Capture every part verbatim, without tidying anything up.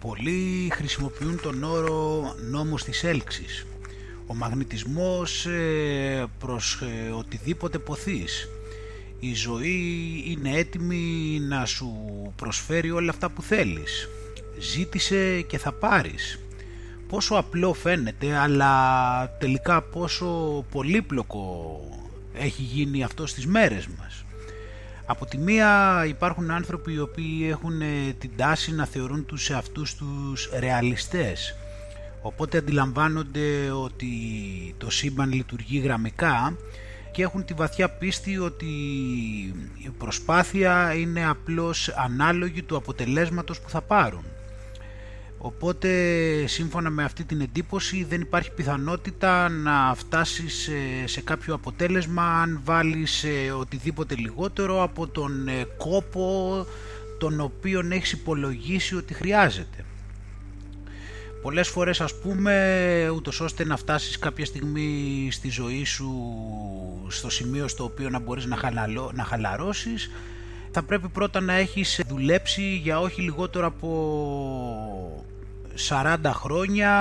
Πολλοί χρησιμοποιούν τον όρο νόμος της έλξης. Ο μαγνητισμός προς οτιδήποτε ποθείς. Η ζωή είναι έτοιμη να σου προσφέρει όλα αυτά που θέλεις. Ζήτησε και θα πάρεις. Πόσο απλό φαίνεται, αλλά τελικά πόσο πολύπλοκο έχει γίνει αυτό στις μέρες μας. Από τη μία υπάρχουν άνθρωποι οι οποίοι έχουν την τάση να θεωρούν τους εαυτούς τους ρεαλιστές, οπότε αντιλαμβάνονται ότι το σύμπαν λειτουργεί γραμμικά και έχουν τη βαθιά πίστη ότι η προσπάθεια είναι απλώς ανάλογη του αποτελέσματος που θα πάρουν. Οπότε σύμφωνα με αυτή την εντύπωση δεν υπάρχει πιθανότητα να φτάσεις σε κάποιο αποτέλεσμα αν βάλεις οτιδήποτε λιγότερο από τον κόπο τον οποίο έχεις υπολογίσει ότι χρειάζεται. Πολλές φορές, ας πούμε, ούτως ώστε να φτάσεις κάποια στιγμή στη ζωή σου στο σημείο στο οποίο να μπορείς να, χαλαλώ, να χαλαρώσεις, θα πρέπει πρώτα να έχεις δουλέψει για όχι λιγότερο από σαράντα χρόνια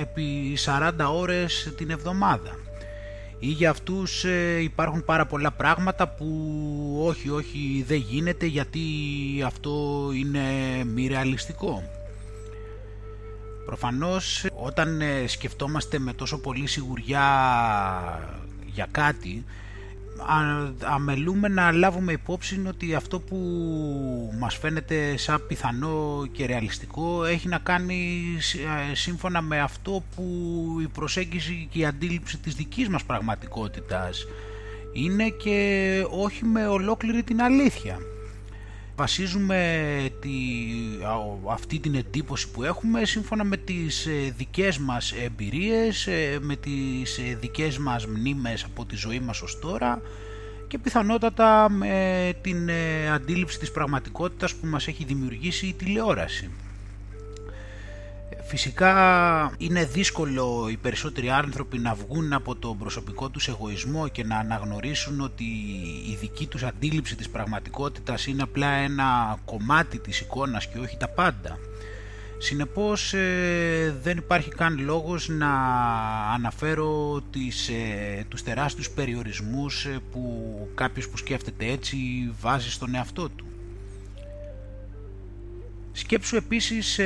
επί σαράντα ώρες την εβδομάδα. Ή για αυτούς υπάρχουν πάρα πολλά πράγματα που όχι, όχι, δεν γίνεται γιατί αυτό είναι μη ρεαλιστικό. Προφανώς όταν σκεφτόμαστε με τόσο πολύ σιγουριά για κάτι, αμελούμε να λάβουμε υπόψη ότι αυτό που μας φαίνεται σαν πιθανό και ρεαλιστικό έχει να κάνει σύμφωνα με αυτό που η προσέγγιση και η αντίληψη της δικής μας πραγματικότητας είναι και όχι με ολόκληρη την αλήθεια. Βασίζουμε τη, αυτή την εντύπωση που έχουμε σύμφωνα με τις δικές μας εμπειρίες, με τις δικές μας μνήμες από τη ζωή μας ως τώρα και πιθανότατα με την αντίληψη της πραγματικότητας που μας έχει δημιουργήσει η τηλεόραση. Φυσικά είναι δύσκολο οι περισσότεροι άνθρωποι να βγουν από τον προσωπικό τους εγωισμό και να αναγνωρίσουν ότι η δική τους αντίληψη της πραγματικότητας είναι απλά ένα κομμάτι της εικόνας και όχι τα πάντα. Συνεπώς δεν υπάρχει καν λόγος να αναφέρω τις, τους τεράστιους περιορισμούς που κάποιος που σκέφτεται έτσι βάζει στον εαυτό του. Σκέψου επίσης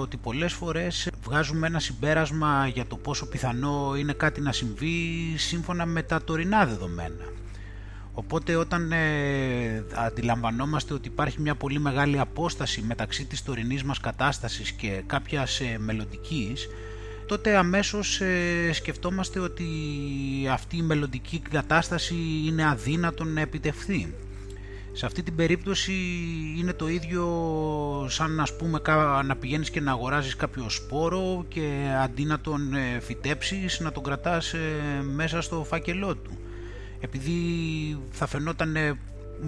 ότι πολλές φορές βγάζουμε ένα συμπέρασμα για το πόσο πιθανό είναι κάτι να συμβεί σύμφωνα με τα τωρινά δεδομένα. Οπότε όταν αντιλαμβανόμαστε ότι υπάρχει μια πολύ μεγάλη απόσταση μεταξύ της τωρινής μας κατάστασης και κάποιας μελλοντικής, τότε αμέσως σκεφτόμαστε ότι αυτή η μελλοντική κατάσταση είναι αδύνατο να επιτευχθεί. Σε αυτή την περίπτωση είναι το ίδιο σαν, ας πούμε, να πηγαίνεις και να αγοράζεις κάποιο σπόρο και αντί να τον φυτέψεις να τον κρατάς μέσα στο φάκελό του. Επειδή θα φαινόταν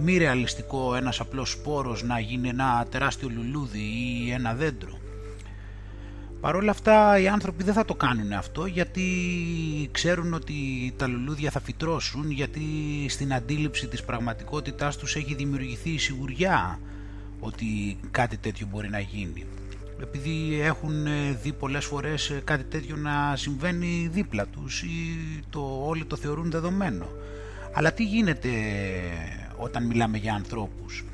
μη ρεαλιστικό ένας απλός σπόρος να γίνει ένα τεράστιο λουλούδι ή ένα δέντρο. Παρ' όλα αυτά οι άνθρωποι δεν θα το κάνουν αυτό γιατί ξέρουν ότι τα λουλούδια θα φυτρώσουν, γιατί στην αντίληψη της πραγματικότητάς τους έχει δημιουργηθεί η σιγουριά ότι κάτι τέτοιο μπορεί να γίνει. Επειδή έχουν δει πολλές φορές κάτι τέτοιο να συμβαίνει δίπλα τους ή το, όλοι το θεωρούν δεδομένο. Αλλά τι γίνεται όταν μιλάμε για ανθρώπους?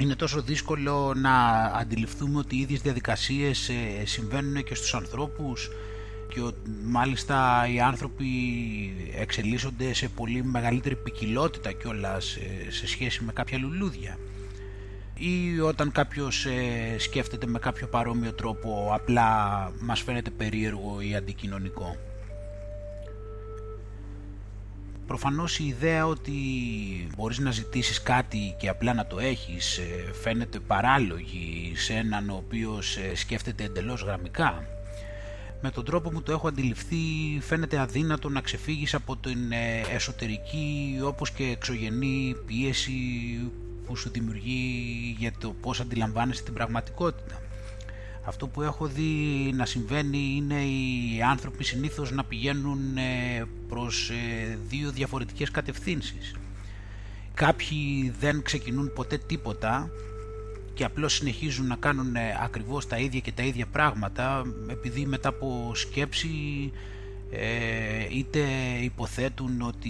Είναι τόσο δύσκολο να αντιληφθούμε ότι οι ίδιες διαδικασίες συμβαίνουν και στους ανθρώπους και ότι μάλιστα οι άνθρωποι εξελίσσονται σε πολύ μεγαλύτερη ποικιλότητα κιόλας σε σχέση με κάποια λουλούδια. Ή όταν κάποιος σκέφτεται με κάποιο παρόμοιο τρόπο απλά μας φαίνεται περίεργο ή αντικοινωνικό. Προφανώς η ιδέα ότι μπορείς να ζητήσεις κάτι και απλά να το έχεις φαίνεται παράλογη σε έναν ο οποίος σκέφτεται εντελώς γραμμικά. Με τον τρόπο που το έχω αντιληφθεί φαίνεται αδύνατο να ξεφύγεις από την εσωτερική όπως και εξωγενή πίεση που σου δημιουργεί για το πώς αντιλαμβάνεσαι την πραγματικότητα. Αυτό που έχω δει να συμβαίνει είναι οι άνθρωποι συνήθως να πηγαίνουν προς δύο διαφορετικές κατευθύνσεις. Κάποιοι δεν ξεκινούν ποτέ τίποτα και απλώς συνεχίζουν να κάνουν ακριβώς τα ίδια και τα ίδια πράγματα, επειδή μετά από σκέψη ε, είτε υποθέτουν ότι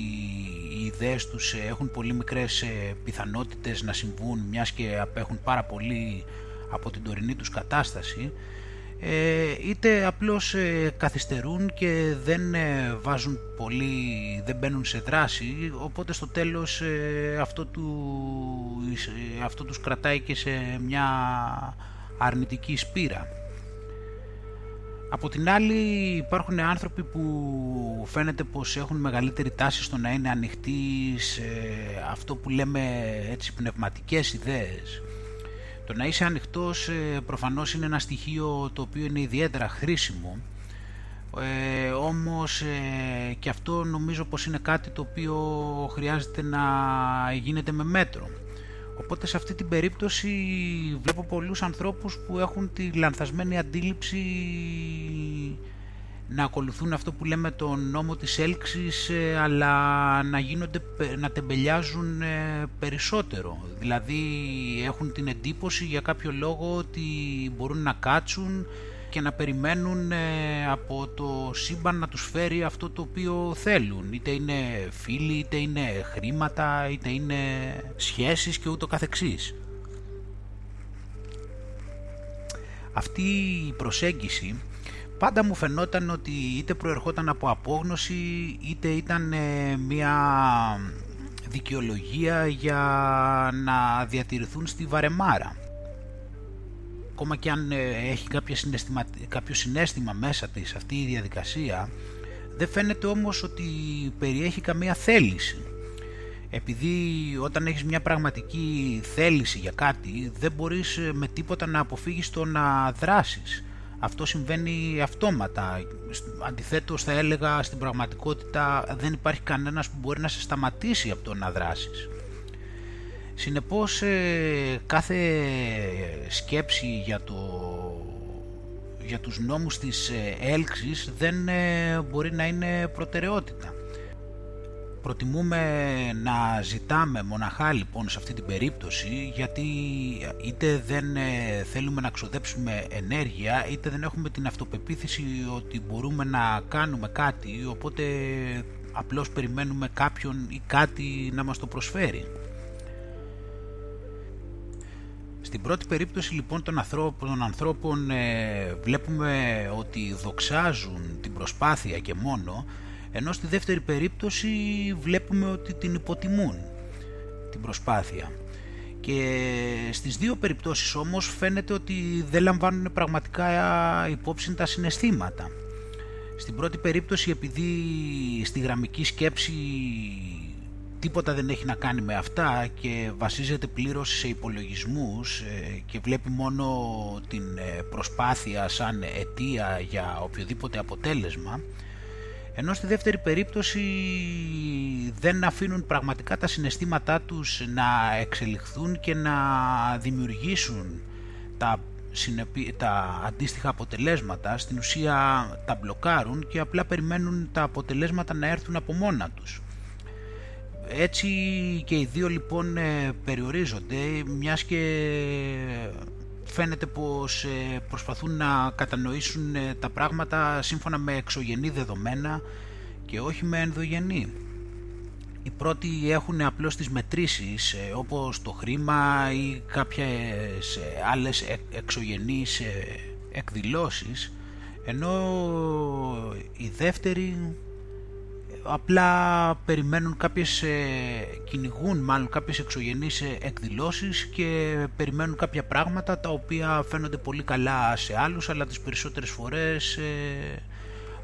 οι ιδέες τους έχουν πολύ μικρές πιθανότητες να συμβούν, μιας και απέχουν πάρα πολύ από την τωρινή τους κατάσταση, ε, είτε απλώς ε, καθυστερούν και δεν ε, βάζουν πολύ, δεν μπαίνουν σε δράση, οπότε στο τέλος ε, αυτό, του, ε, αυτό τους κρατάει και σε μια αρνητική σπήρα. Από την άλλη, υπάρχουν άνθρωποι που φαίνεται πως έχουν μεγαλύτερη τάση στο να είναι ανοιχτοί σε αυτό που λέμε έτσι πνευματικές ιδέες. Το να είσαι ανοιχτός προφανώς είναι ένα στοιχείο το οποίο είναι ιδιαίτερα χρήσιμο, ε, όμως ε, και αυτό νομίζω πως είναι κάτι το οποίο χρειάζεται να γίνεται με μέτρο. Οπότε σε αυτή την περίπτωση βλέπω πολλούς ανθρώπους που έχουν τη λανθασμένη αντίληψη να ακολουθούν αυτό που λέμε τον νόμο της έλξης, αλλά να, γίνονται, να τεμπελιάζουν περισσότερο. Δηλαδή έχουν την εντύπωση για κάποιο λόγο ότι μπορούν να κάτσουν και να περιμένουν από το σύμπαν να τους φέρει αυτό το οποίο θέλουν, είτε είναι φίλοι, είτε είναι χρήματα, είτε είναι σχέσεις και ούτω καθεξής. Αυτή η προσέγγιση πάντα μου φαινόταν ότι είτε προερχόταν από απόγνωση, είτε ήταν μια δικαιολογία για να διατηρηθούν στη βαρεμάρα. Ακόμα και αν έχει κάποια συναισθημα... κάποιο συναίσθημα μέσα της αυτή η διαδικασία, δεν φαίνεται όμως ότι περιέχει καμία θέληση. Επειδή όταν έχεις μια πραγματική θέληση για κάτι, δεν μπορείς με τίποτα να αποφύγεις το να δράσεις. Αυτό συμβαίνει αυτόματα. Αντιθέτως, θα έλεγα, στην πραγματικότητα δεν υπάρχει κανένας που μπορεί να σε σταματήσει από το να δράσεις. Συνεπώς, κάθε σκέψη για, το, για τους νόμους της έλξης δεν μπορεί να είναι προτεραιότητα. Προτιμούμε να ζητάμε μοναχά λοιπόν σε αυτή την περίπτωση, γιατί είτε δεν θέλουμε να ξοδέψουμε ενέργεια, είτε δεν έχουμε την αυτοπεποίθηση ότι μπορούμε να κάνουμε κάτι, οπότε απλώς περιμένουμε κάποιον ή κάτι να μας το προσφέρει. Στην πρώτη περίπτωση λοιπόν των ανθρώπων, των ανθρώπων ε, βλέπουμε ότι δοξάζουν την προσπάθεια και μόνο, ενώ στη δεύτερη περίπτωση βλέπουμε ότι την υποτιμούν την προσπάθεια. Και στις δύο περιπτώσεις όμως φαίνεται ότι δεν λαμβάνουν πραγματικά υπόψη τα συναισθήματα. Στην πρώτη περίπτωση, επειδή στη γραμμική σκέψη τίποτα δεν έχει να κάνει με αυτά και βασίζεται πλήρως σε υπολογισμούς και βλέπει μόνο την προσπάθεια σαν αιτία για οποιοδήποτε αποτέλεσμα, ενώ στη δεύτερη περίπτωση δεν αφήνουν πραγματικά τα συναισθήματά τους να εξελιχθούν και να δημιουργήσουν τα, συνεπι... τα αντίστοιχα αποτελέσματα. Στην ουσία τα μπλοκάρουν και απλά περιμένουν τα αποτελέσματα να έρθουν από μόνα τους. Έτσι και οι δύο λοιπόν περιορίζονται, μιας και φαίνεται πως προσπαθούν να κατανοήσουν τα πράγματα σύμφωνα με εξωγενή δεδομένα και όχι με ενδογενή. Οι πρώτοι έχουν απλώς τις μετρήσεις, όπως το χρήμα ή κάποιες άλλες εξωγενείς εκδηλώσεις, ενώ οι δεύτεροι απλά περιμένουν κάποιες, κυνηγούν μάλλον κάποιες εξωγενείς εκδηλώσεις και περιμένουν κάποια πράγματα τα οποία φαίνονται πολύ καλά σε άλλους, αλλά τις περισσότερες φορές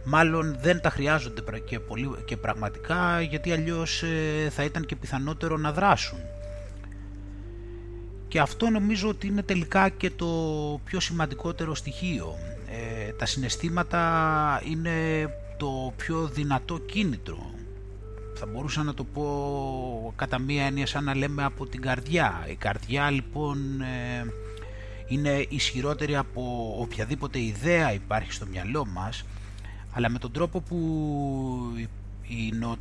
μάλλον δεν τα χρειάζονται και, πολύ, και πραγματικά, γιατί αλλιώς θα ήταν και πιθανότερο να δράσουν. Και αυτό νομίζω ότι είναι τελικά και το πιο σημαντικότερο στοιχείο. Ε, τα συναισθήματα είναι το πιο δυνατό κίνητρο, θα μπορούσα να το πω κατά μία έννοια σαν να λέμε από την καρδιά. Η καρδιά λοιπόν είναι ισχυρότερη από οποιαδήποτε ιδέα υπάρχει στο μυαλό μας, αλλά με τον τρόπο που η, νο...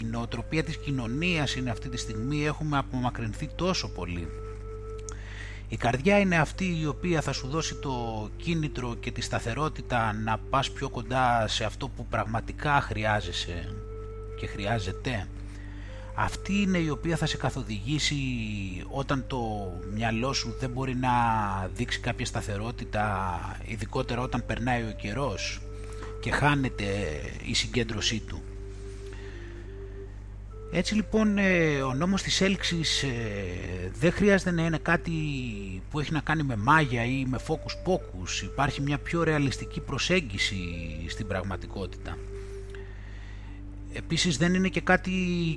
η νοοτροπία της κοινωνίας είναι αυτή τη στιγμή, έχουμε απομακρυνθεί τόσο πολύ. Η καρδιά είναι αυτή η οποία θα σου δώσει το κίνητρο και τη σταθερότητα να πας πιο κοντά σε αυτό που πραγματικά χρειάζεσαι και χρειάζεται. Αυτή είναι η οποία θα σε καθοδηγήσει όταν το μυαλό σου δεν μπορεί να δείξει κάποια σταθερότητα, ειδικότερα όταν περνάει ο καιρός και χάνεται η συγκέντρωσή του. Έτσι λοιπόν ο νόμος της έλξης δεν χρειάζεται να είναι κάτι που έχει να κάνει με μάγια ή με φόκους πόκους. Υπάρχει μια πιο ρεαλιστική προσέγγιση στην πραγματικότητα. Επίσης δεν είναι και κάτι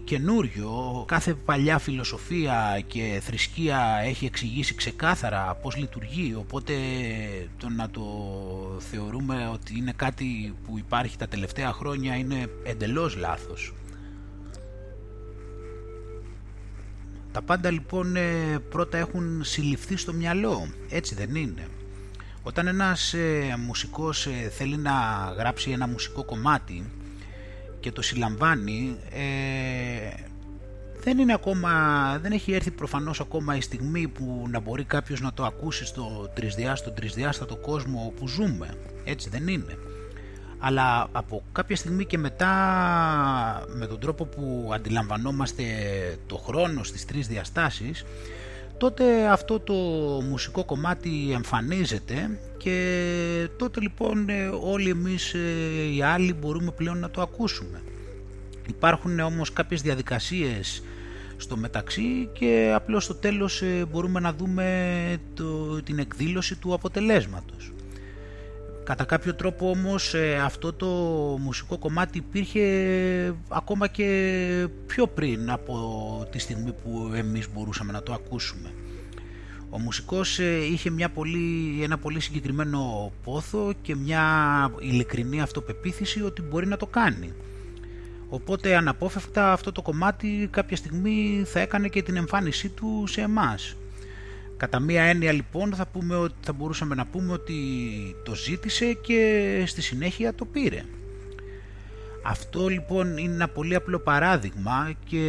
καινούριο. Κάθε παλιά φιλοσοφία και θρησκεία έχει εξηγήσει ξεκάθαρα πώς λειτουργεί, οπότε το να το θεωρούμε ότι είναι κάτι που υπάρχει τα τελευταία χρόνια είναι εντελώς λάθος. Τα πάντα λοιπόν πρώτα έχουν συλληφθεί στο μυαλό, έτσι δεν είναι? Όταν ένας μουσικός θέλει να γράψει ένα μουσικό κομμάτι και το συλλαμβάνει, ε, δεν είναι ακόμα, δεν έχει έρθει προφανώς ακόμα η στιγμή που να μπορεί κάποιος να το ακούσει στο τρισδιάστατο, τρισδιάστατο κόσμο που ζούμε, έτσι δεν είναι? Αλλά από κάποια στιγμή και μετά, με τον τρόπο που αντιλαμβανόμαστε το χρόνο στις τρεις διαστάσεις, τότε αυτό το μουσικό κομμάτι εμφανίζεται και τότε λοιπόν όλοι εμείς οι άλλοι μπορούμε πλέον να το ακούσουμε. Υπάρχουν όμως κάποιες διαδικασίες στο μεταξύ και απλώς στο τέλος μπορούμε να δούμε το, την εκδήλωση του αποτελέσματος. Κατά κάποιο τρόπο όμως αυτό το μουσικό κομμάτι υπήρχε ακόμα και πιο πριν από τη στιγμή που εμείς μπορούσαμε να το ακούσουμε. Ο μουσικός είχε μια πολύ, ένα πολύ συγκεκριμένο πόθο και μια ειλικρινή αυτοπεποίθηση ότι μπορεί να το κάνει. Οπότε αναπόφευκτα αυτό το κομμάτι κάποια στιγμή θα έκανε και την εμφάνισή του σε εμάς. Κατά μία έννοια λοιπόν θα, πούμε ότι, θα μπορούσαμε να πούμε ότι το ζήτησε και στη συνέχεια το πήρε. Αυτό λοιπόν είναι ένα πολύ απλό παράδειγμα και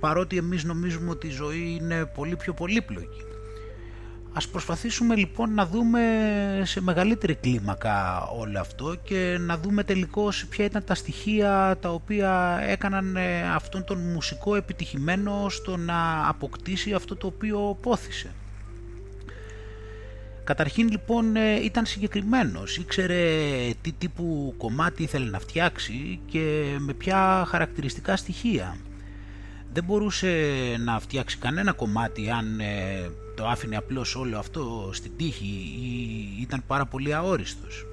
παρότι εμείς νομίζουμε ότι η ζωή είναι πολύ πιο πολύπλοκη. Ας προσπαθήσουμε λοιπόν να δούμε σε μεγαλύτερη κλίμακα όλο αυτό και να δούμε τελικώς ποια ήταν τα στοιχεία τα οποία έκαναν αυτόν τον μουσικό επιτυχημένο στο να αποκτήσει αυτό το οποίο πόθησε. Καταρχήν λοιπόν ήταν συγκεκριμένος, ήξερε τι τύπου κομμάτι ήθελε να φτιάξει και με ποια χαρακτηριστικά στοιχεία. Δεν μπορούσε να φτιάξει κανένα κομμάτι αν το άφηνε απλώς όλο αυτό στην τύχη ή ήταν πάρα πολύ αόριστος.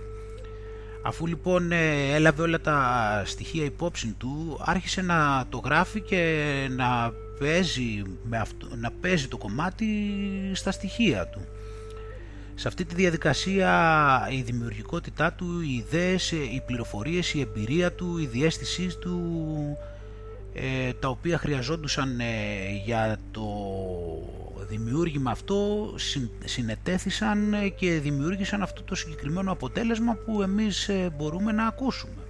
Αφού λοιπόν έλαβε όλα τα στοιχεία υπόψη του, άρχισε να το γράφει και να παίζει, με αυτό, να παίζει το κομμάτι στα στοιχεία του. Σε αυτή τη διαδικασία η δημιουργικότητά του, οι ιδέες, οι πληροφορίες, η εμπειρία του, η διαίσθησή του, τα οποία χρειαζόντουσαν για το δημιούργημα αυτό συνετέθησαν και δημιούργησαν αυτό το συγκεκριμένο αποτέλεσμα που εμείς μπορούμε να ακούσουμε.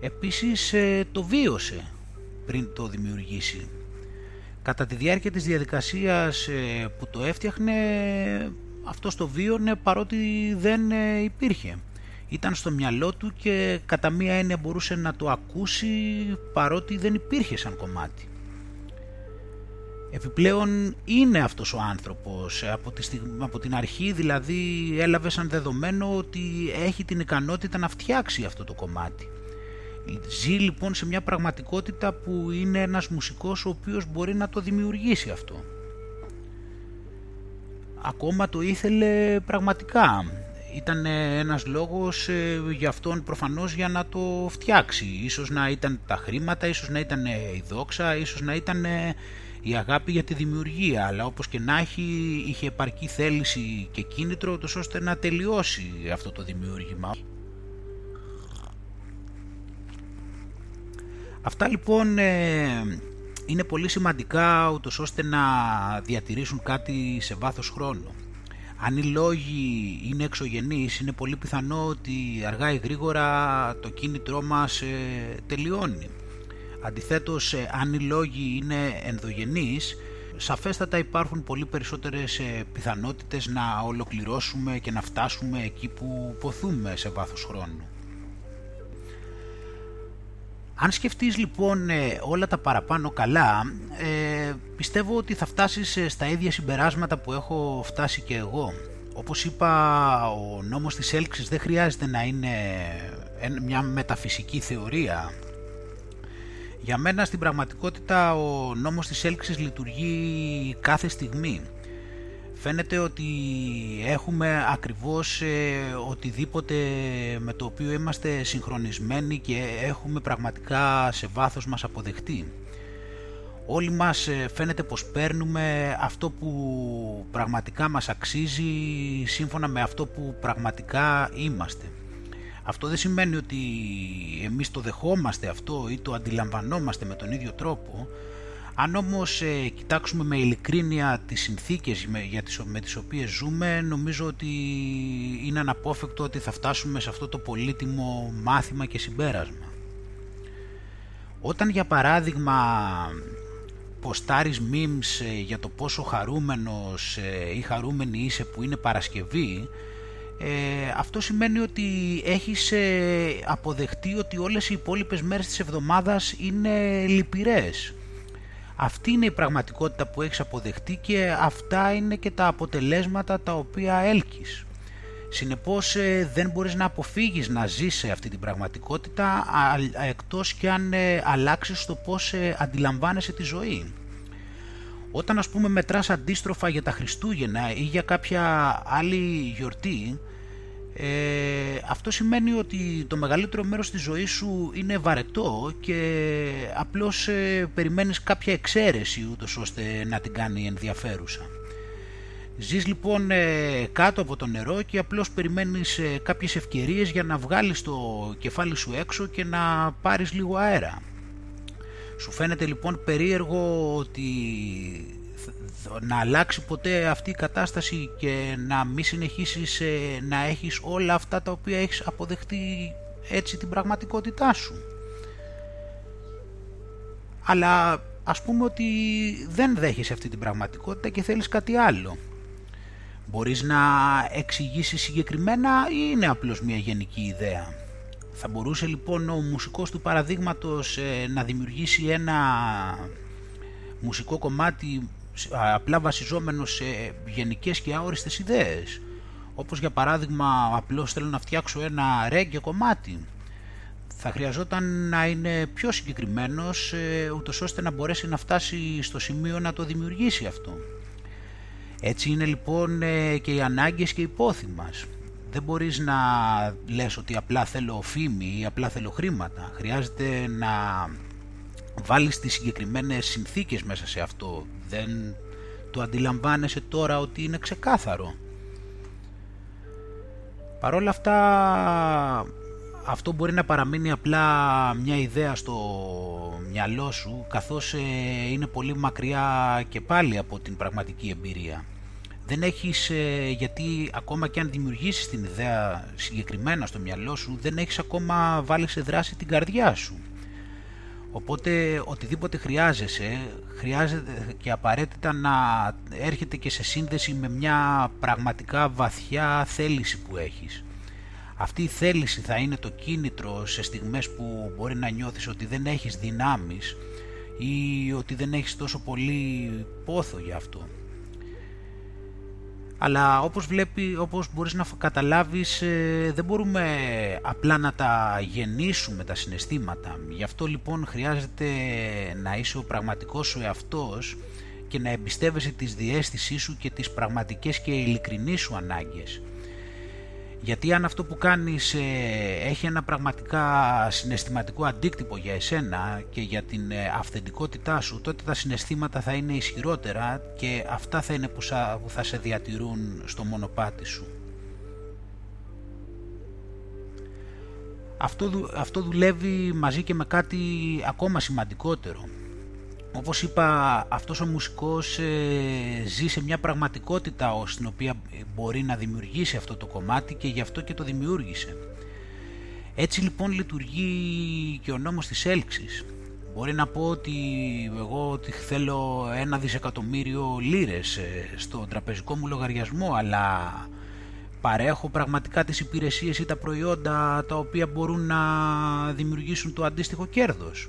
Επίσης το βίωσε πριν το δημιουργήσει. Κατά τη διάρκεια της διαδικασίας που το έφτιαχνε, αυτός το βίωνε παρότι δεν υπήρχε. Ήταν στο μυαλό του και κατά μία έννοια μπορούσε να το ακούσει παρότι δεν υπήρχε σαν κομμάτι. Επιπλέον είναι αυτός ο άνθρωπος, από, τη στιγμ... από την αρχή δηλαδή έλαβε σαν δεδομένο ότι έχει την ικανότητα να φτιάξει αυτό το κομμάτι. Ζει λοιπόν σε μια πραγματικότητα που είναι ένας μουσικός ο οποίος μπορεί να το δημιουργήσει αυτό. Ακόμα το ήθελε πραγματικά. Ήταν ένας λόγος για αυτόν προφανώς για να το φτιάξει. Ίσως να ήταν τα χρήματα, ίσως να ήταν η δόξα, ίσως να ήταν η αγάπη για τη δημιουργία. Αλλά όπως και να έχει, είχε επαρκή θέληση και κίνητρο ώστε να τελειώσει αυτό το δημιούργημα. Αυτά λοιπόν είναι πολύ σημαντικά ούτως ώστε να διατηρήσουν κάτι σε βάθος χρόνου. Αν οι λόγοι είναι εξωγενείς, είναι πολύ πιθανό ότι αργά ή γρήγορα το κίνητρό μας ε, τελειώνει. Αντιθέτως, ε, αν οι λόγοι είναι ενδογενείς, σαφέστατα υπάρχουν πολύ περισσότερες πιθανότητες να ολοκληρώσουμε και να φτάσουμε εκεί που ποθούμε σε βάθος χρόνου. Αν σκεφτείς λοιπόν όλα τα παραπάνω καλά, πιστεύω ότι θα φτάσεις στα ίδια συμπεράσματα που έχω φτάσει και εγώ. Όπως είπα, ο νόμος της έλξης δεν χρειάζεται να είναι μια μεταφυσική θεωρία. Για μένα στην πραγματικότητα ο νόμος της έλξης λειτουργεί κάθε στιγμή. Φαίνεται ότι έχουμε ακριβώς οτιδήποτε με το οποίο είμαστε συγχρονισμένοι και έχουμε πραγματικά σε βάθος μας αποδεχτεί. Όλοι μας φαίνεται πως παίρνουμε αυτό που πραγματικά μας αξίζει σύμφωνα με αυτό που πραγματικά είμαστε. Αυτό δεν σημαίνει ότι εμείς το δεχόμαστε αυτό ή το αντιλαμβανόμαστε με τον ίδιο τρόπο. Αν όμως ε, κοιτάξουμε με ειλικρίνεια τις συνθήκες με, για τις, με τις οποίες ζούμε, νομίζω ότι είναι αναπόφευκτο ότι θα φτάσουμε σε αυτό το πολύτιμο μάθημα και συμπέρασμα. Όταν για παράδειγμα ποστάρεις memes ε, για το πόσο χαρούμενος ε, ή χαρούμενη είσαι που είναι Παρασκευή, Ε, αυτό σημαίνει ότι έχεις ε, αποδεχτεί ότι όλες οι υπόλοιπες μέρες της εβδομάδας είναι λυπηρές. Αυτή είναι η πραγματικότητα που έχεις αποδεχτεί και αυτά είναι και τα αποτελέσματα τα οποία έλκεις. Συνεπώς ε, δεν μπορείς να αποφύγεις να ζεις σε αυτή την πραγματικότητα α, εκτός κι αν ε, αλλάξεις το πώς ε, αντιλαμβάνεσαι τη ζωή. Όταν ας πούμε μετράς αντίστροφα για τα Χριστούγεννα ή για κάποια άλλη γιορτή, ε, αυτό σημαίνει ότι το μεγαλύτερο μέρος της ζωής σου είναι βαρετό και απλώς ε, περιμένεις κάποια εξαίρεση ούτως ώστε να την κάνει ενδιαφέρουσα. Ζεις λοιπόν ε, κάτω από το νερό και απλώς περιμένεις ε, κάποιες ευκαιρίες για να βγάλεις το κεφάλι σου έξω και να πάρεις λίγο αέρα. Σου φαίνεται λοιπόν περίεργο ότι να αλλάξει ποτέ αυτή η κατάσταση και να μην συνεχίσεις να έχεις όλα αυτά τα οποία έχεις αποδεχτεί έτσι την πραγματικότητά σου. Αλλά ας πούμε ότι δεν δέχεις αυτή την πραγματικότητα και θέλεις κάτι άλλο. Μπορείς να εξηγήσεις συγκεκριμένα ή είναι απλώς μια γενική ιδέα? Θα μπορούσε λοιπόν ο μουσικός του παραδείγματος ε, να δημιουργήσει ένα μουσικό κομμάτι απλά βασιζόμενο σε γενικές και αόριστες ιδέες, όπως για παράδειγμα απλώς θέλω να φτιάξω ένα reggae κομμάτι? Θα χρειαζόταν να είναι πιο συγκεκριμένος ε, ούτως ώστε να μπορέσει να φτάσει στο σημείο να το δημιουργήσει αυτό. Έτσι είναι λοιπόν ε, και οι ανάγκες και οι πόθοι μας. Δεν μπορείς να λες ότι απλά θέλω φήμη ή απλά θέλω χρήματα. Χρειάζεται να βάλεις τις συγκεκριμένες συνθήκες μέσα σε αυτό. Δεν το αντιλαμβάνεσαι τώρα ότι είναι ξεκάθαρο? Παρ' όλα αυτά, αυτό μπορεί να παραμείνει απλά μια ιδέα στο μυαλό σου, καθώς είναι πολύ μακριά και πάλι από την πραγματική εμπειρία. Δεν έχεις, γιατί ακόμα και αν δημιουργήσεις την ιδέα συγκεκριμένα στο μυαλό σου, δεν έχεις ακόμα βάλει σε δράση την καρδιά σου. Οπότε οτιδήποτε χρειάζεσαι, χρειάζεται και απαραίτητα να έρχεται και σε σύνδεση με μια πραγματικά βαθιά θέληση που έχεις. Αυτή η θέληση θα είναι το κίνητρο σε στιγμές που μπορεί να νιώθεις ότι δεν έχεις δυνάμεις ή ότι δεν έχεις τόσο πολύ πόθο για αυτό. Αλλά όπως βλέπεις, όπως μπορείς να καταλάβεις, δεν μπορούμε απλά να τα γεννήσουμε τα συναισθήματα. Γι' αυτό λοιπόν χρειάζεται να είσαι ο πραγματικός σου εαυτός και να εμπιστεύεσαι της διαίσθησής σου και τις πραγματικές και ειλικρινείς σου ανάγκες. Γιατί αν αυτό που κάνεις έχει ένα πραγματικά συναισθηματικό αντίκτυπο για εσένα και για την αυθεντικότητά σου, τότε τα συναισθήματα θα είναι ισχυρότερα και αυτά θα είναι που θα σε διατηρούν στο μονοπάτι σου. Αυτό, δου, αυτό δουλεύει μαζί και με κάτι ακόμα σημαντικότερο. Όπως είπα, αυτός ο μουσικός ε, ζει σε μια πραγματικότητα στην οποία μπορεί να δημιουργήσει αυτό το κομμάτι και γι' αυτό και το δημιούργησε. Έτσι λοιπόν λειτουργεί και ο νόμος της έλξης. Μπορεί να πω ότι εγώ ότι θέλω ένα δισεκατομμύριο λίρες στο τραπεζικό μου λογαριασμό, αλλά παρέχω πραγματικά τις υπηρεσίες ή τα προϊόντα τα οποία μπορούν να δημιουργήσουν το αντίστοιχο κέρδος.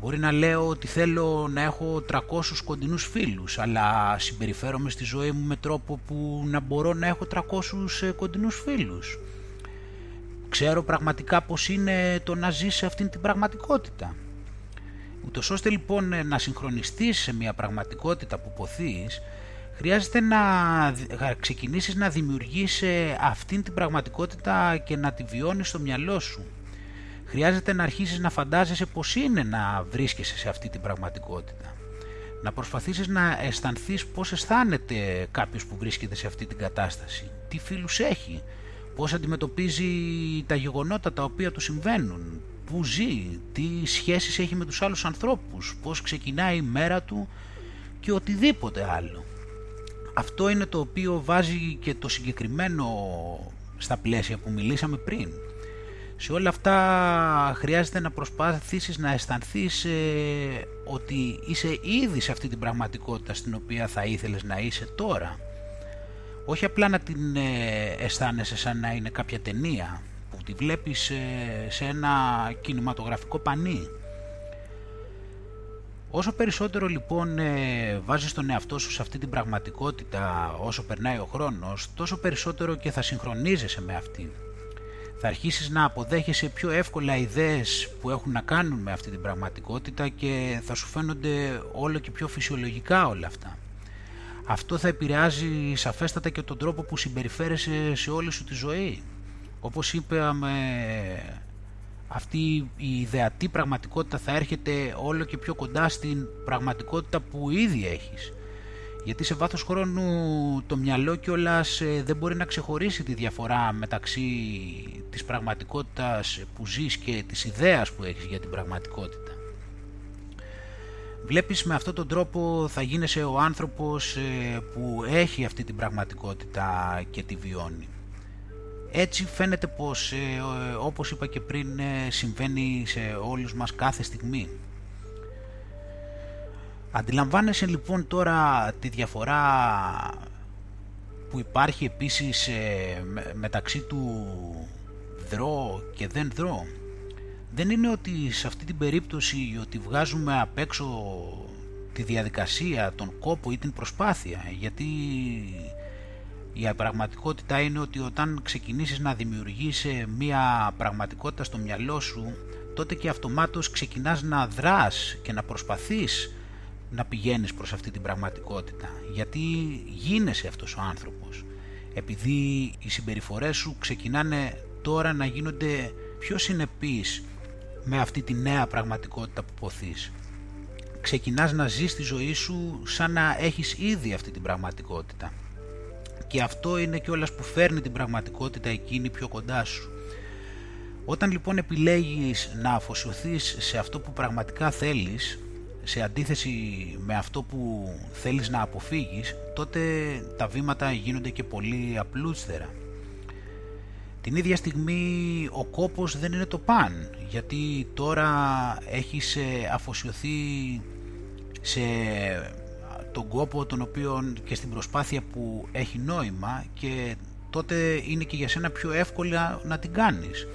Μπορεί να λέω ότι θέλω να έχω τριακόσιους κοντινούς φίλους, αλλά συμπεριφέρομαι στη ζωή μου με τρόπο που να μπορώ να έχω τριακόσιους κοντινούς φίλους. Ξέρω πραγματικά πώς είναι το να ζεις σε αυτήν την πραγματικότητα. Ούτως ώστε λοιπόν να συγχρονιστείς σε μια πραγματικότητα που ποθείς, χρειάζεται να ξεκινήσεις να δημιουργείς αυτήν την πραγματικότητα και να τη βιώνεις στο μυαλό σου. Χρειάζεται να αρχίσεις να φαντάζεσαι πώς είναι να βρίσκεσαι σε αυτή την πραγματικότητα. Να προσπαθήσεις να αισθανθείς πώς αισθάνεται κάποιος που βρίσκεται σε αυτή την κατάσταση. Τι φίλους έχει, πώς αντιμετωπίζει τα γεγονότα τα οποία του συμβαίνουν, πού ζει, τι σχέσεις έχει με τους άλλους ανθρώπους, πώς ξεκινάει η μέρα του και οτιδήποτε άλλο. Αυτό είναι το οποίο βάζει και το συγκεκριμένο στα πλαίσια που μιλήσαμε πριν. Σε όλα αυτά χρειάζεται να προσπαθήσεις να αισθανθείς ε, ότι είσαι ήδη σε αυτή την πραγματικότητα στην οποία θα ήθελες να είσαι τώρα. Όχι απλά να την ε, αισθάνεσαι σαν να είναι κάποια ταινία που τη βλέπεις ε, σε ένα κινηματογραφικό πανί. Όσο περισσότερο λοιπόν ε, βάζεις τον εαυτό σου σε αυτή την πραγματικότητα όσο περνάει ο χρόνος, τόσο περισσότερο και θα συγχρονίζεσαι με αυτή. Θα αρχίσεις να αποδέχεσαι πιο εύκολα ιδέες που έχουν να κάνουν με αυτή την πραγματικότητα και θα σου φαίνονται όλο και πιο φυσιολογικά όλα αυτά. Αυτό θα επηρεάζει σαφέστατα και τον τρόπο που συμπεριφέρεσαι σε όλη σου τη ζωή. Όπως είπαμε, αυτή η ιδεατή πραγματικότητα θα έρχεται όλο και πιο κοντά στην πραγματικότητα που ήδη έχεις. Γιατί σε βάθος χρόνου το μυαλό κιόλας δεν μπορεί να ξεχωρίσει τη διαφορά μεταξύ της πραγματικότητας που ζεις και της ιδέας που έχεις για την πραγματικότητα. Βλέπεις, με αυτόν τον τρόπο θα γίνεσαι ο άνθρωπος που έχει αυτή την πραγματικότητα και τη βιώνει. Έτσι φαίνεται πως, όπως είπα και πριν, συμβαίνει σε όλους μας κάθε στιγμή. Αντιλαμβάνεσαι λοιπόν τώρα τη διαφορά που υπάρχει επίσης μεταξύ του δρώ και δεν δρώ. Δεν είναι ότι σε αυτή την περίπτωση ότι βγάζουμε απ' έξω τη διαδικασία, τον κόπο ή την προσπάθεια, γιατί η πραγματικότητα είναι ότι όταν ξεκινήσεις να δημιουργείς μια πραγματικότητα στο μυαλό σου, τότε και αυτομάτως ξεκινάς να δράς και να προσπαθείς να πηγαίνεις προς αυτή την πραγματικότητα, γιατί γίνεσαι αυτός ο άνθρωπος, επειδή οι συμπεριφορές σου ξεκινάνε τώρα να γίνονται πιο συνεπείς με αυτή τη νέα πραγματικότητα που ποθείς. Ξεκινάς να ζεις τη ζωή σου σαν να έχεις ήδη αυτή την πραγματικότητα, και αυτό είναι κιόλας που φέρνει την πραγματικότητα εκείνη πιο κοντά σου. Όταν λοιπόν επιλέγεις να αφοσιωθείς σε αυτό που πραγματικά θέλεις, σε αντίθεση με αυτό που θέλεις να αποφύγεις, τότε τα βήματα γίνονται και πολύ απλούστερα. Την ίδια στιγμή ο κόπος δεν είναι το παν, γιατί τώρα έχεις αφοσιωθεί σε τον κόπο τον οποίο και στην προσπάθεια που έχει νόημα, και τότε είναι και για σένα πιο εύκολα να την κάνεις.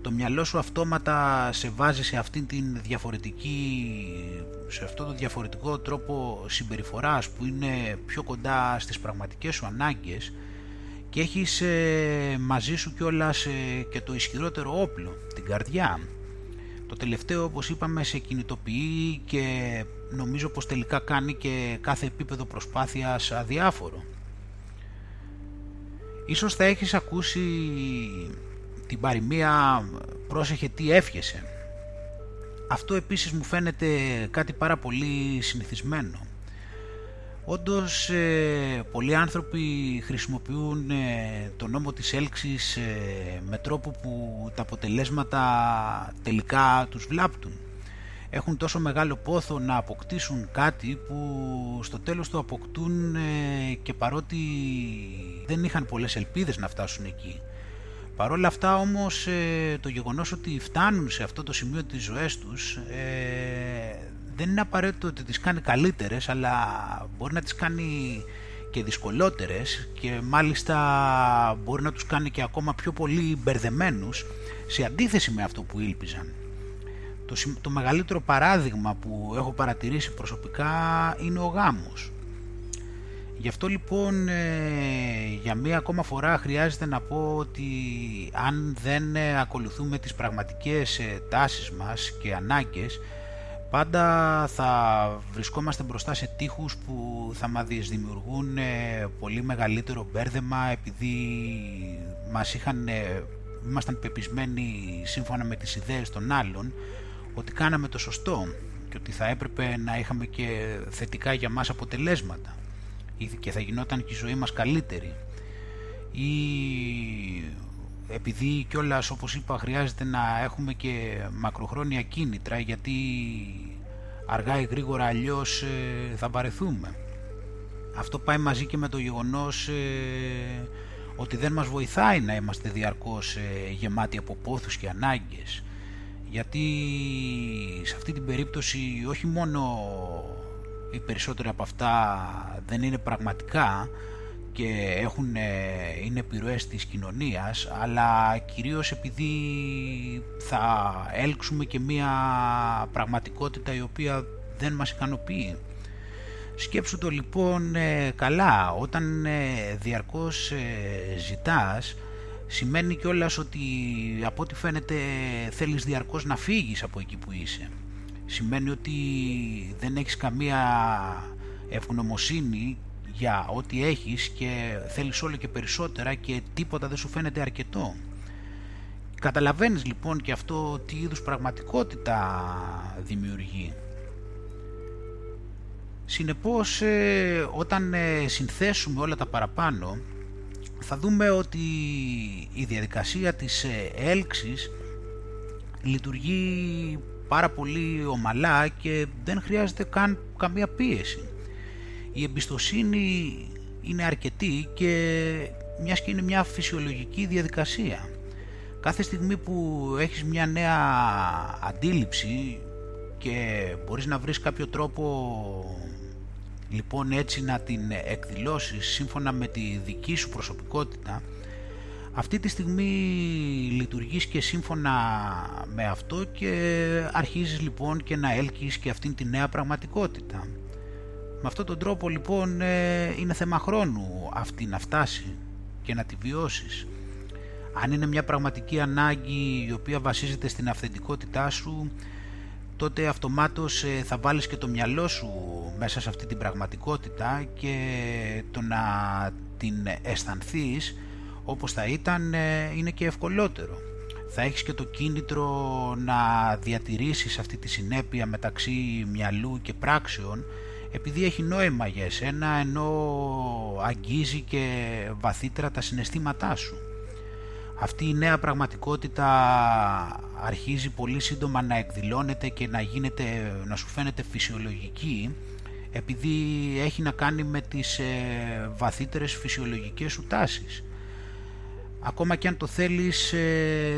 Το μυαλό σου αυτόματα σε βάζει σε, αυτήν την διαφορετική, σε αυτό το διαφορετικό τρόπο συμπεριφοράς που είναι πιο κοντά στις πραγματικές σου ανάγκες, και έχεις ε, μαζί σου κιόλας ε, και το ισχυρότερο όπλο, την καρδιά. Το τελευταίο, όπως είπαμε, σε κινητοποιεί και νομίζω πως τελικά κάνει και κάθε επίπεδο προσπάθειας αδιάφορο. Ίσως θα έχεις ακούσει την παροιμία «πρόσεχε τι εύχεσαι». Αυτό επίσης μου φαίνεται κάτι πάρα πολύ συνηθισμένο. Όντως πολλοί άνθρωποι χρησιμοποιούν τον νόμο της έλξης με τρόπο που τα αποτελέσματα τελικά τους βλάπτουν. Έχουν τόσο μεγάλο πόθο να αποκτήσουν κάτι που στο τέλος το αποκτούν, και παρότι δεν είχαν πολλές ελπίδες να φτάσουν εκεί. Παρ' όλα αυτά όμως το γεγονός ότι φτάνουν σε αυτό το σημείο της ζωές τους δεν είναι απαραίτητο ότι τις κάνει καλύτερες, αλλά μπορεί να τις κάνει και δυσκολότερες και μάλιστα μπορεί να τους κάνει και ακόμα πιο πολύ μπερδεμένους σε αντίθεση με αυτό που ήλπιζαν. Το, το μεγαλύτερο παράδειγμα που έχω παρατηρήσει προσωπικά είναι ο γάμος. Γι' αυτό λοιπόν για μία ακόμα φορά χρειάζεται να πω ότι αν δεν ακολουθούμε τις πραγματικές τάσεις μας και ανάγκες, πάντα θα βρισκόμαστε μπροστά σε τείχους που θα μας δημιουργούν πολύ μεγαλύτερο μπέρδεμα, επειδή μας είχαν, ήμασταν πεπισμένοι σύμφωνα με τις ιδέες των άλλων ότι κάναμε το σωστό και ότι θα έπρεπε να είχαμε και θετικά για μας αποτελέσματα και θα γινόταν και η ζωή μας καλύτερη. Ή επειδή κιόλας, όπως είπα, χρειάζεται να έχουμε και μακροχρόνια κίνητρα, γιατί αργά ή γρήγορα αλλιώς θα βαρεθούμε. Αυτό πάει μαζί και με το γεγονός ότι δεν μας βοηθάει να είμαστε διαρκώς γεμάτοι από πόθους και ανάγκες, γιατί σε αυτή την περίπτωση όχι μόνο οι περισσότεροι από αυτά δεν είναι πραγματικά και έχουν, είναι επιρροές της κοινωνίας, αλλά κυρίως επειδή θα έλξουμε και μία πραγματικότητα η οποία δεν μας ικανοποιεί. Σκέψου το λοιπόν καλά, όταν διαρκώς ζητάς, σημαίνει κιόλας ότι από ό,τι φαίνεται θέλεις διαρκώς να φύγεις από εκεί που είσαι. Σημαίνει ότι δεν έχεις καμία ευγνωμοσύνη για ό,τι έχεις και θέλεις όλο και περισσότερα και τίποτα δεν σου φαίνεται αρκετό. Καταλαβαίνεις λοιπόν και αυτό τι είδους πραγματικότητα δημιουργεί. Συνεπώς όταν συνθέσουμε όλα τα παραπάνω, θα δούμε ότι η διαδικασία της έλξης λειτουργεί πάρα πολύ ομαλά και δεν χρειάζεται καν καμία πίεση. Η εμπιστοσύνη είναι αρκετή και μιας και είναι μια φυσιολογική διαδικασία. Κάθε στιγμή που έχεις μια νέα αντίληψη και μπορείς να βρεις κάποιο τρόπο λοιπόν έτσι να την εκδηλώσεις σύμφωνα με τη δική σου προσωπικότητα, αυτή τη στιγμή λειτουργείς και σύμφωνα με αυτό και αρχίζεις λοιπόν και να έλκεις και αυτήν τη νέα πραγματικότητα. Με αυτόν τον τρόπο λοιπόν είναι θέμα χρόνου αυτή να φτάσει και να τη βιώσεις. Αν είναι μια πραγματική ανάγκη η οποία βασίζεται στην αυθεντικότητά σου, τότε αυτομάτως θα βάλεις και το μυαλό σου μέσα σε αυτή την πραγματικότητα και το να την αισθανθείς όπως θα ήταν είναι και ευκολότερο. Θα έχεις και το κίνητρο να διατηρήσεις αυτή τη συνέπεια μεταξύ μυαλού και πράξεων, επειδή έχει νόημα για εσένα, ενώ αγγίζει και βαθύτερα τα συναισθήματά σου. Αυτή η νέα πραγματικότητα αρχίζει πολύ σύντομα να εκδηλώνεται και να, γίνεται, να σου φαίνεται φυσιολογική, επειδή έχει να κάνει με τις βαθύτερες φυσιολογικές σου τάσεις. Ακόμα και αν το θέλεις,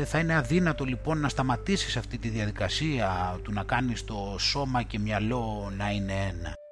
θα είναι αδύνατο λοιπόν να σταματήσεις αυτή τη διαδικασία του να κάνεις το σώμα και μυαλό να είναι ένα.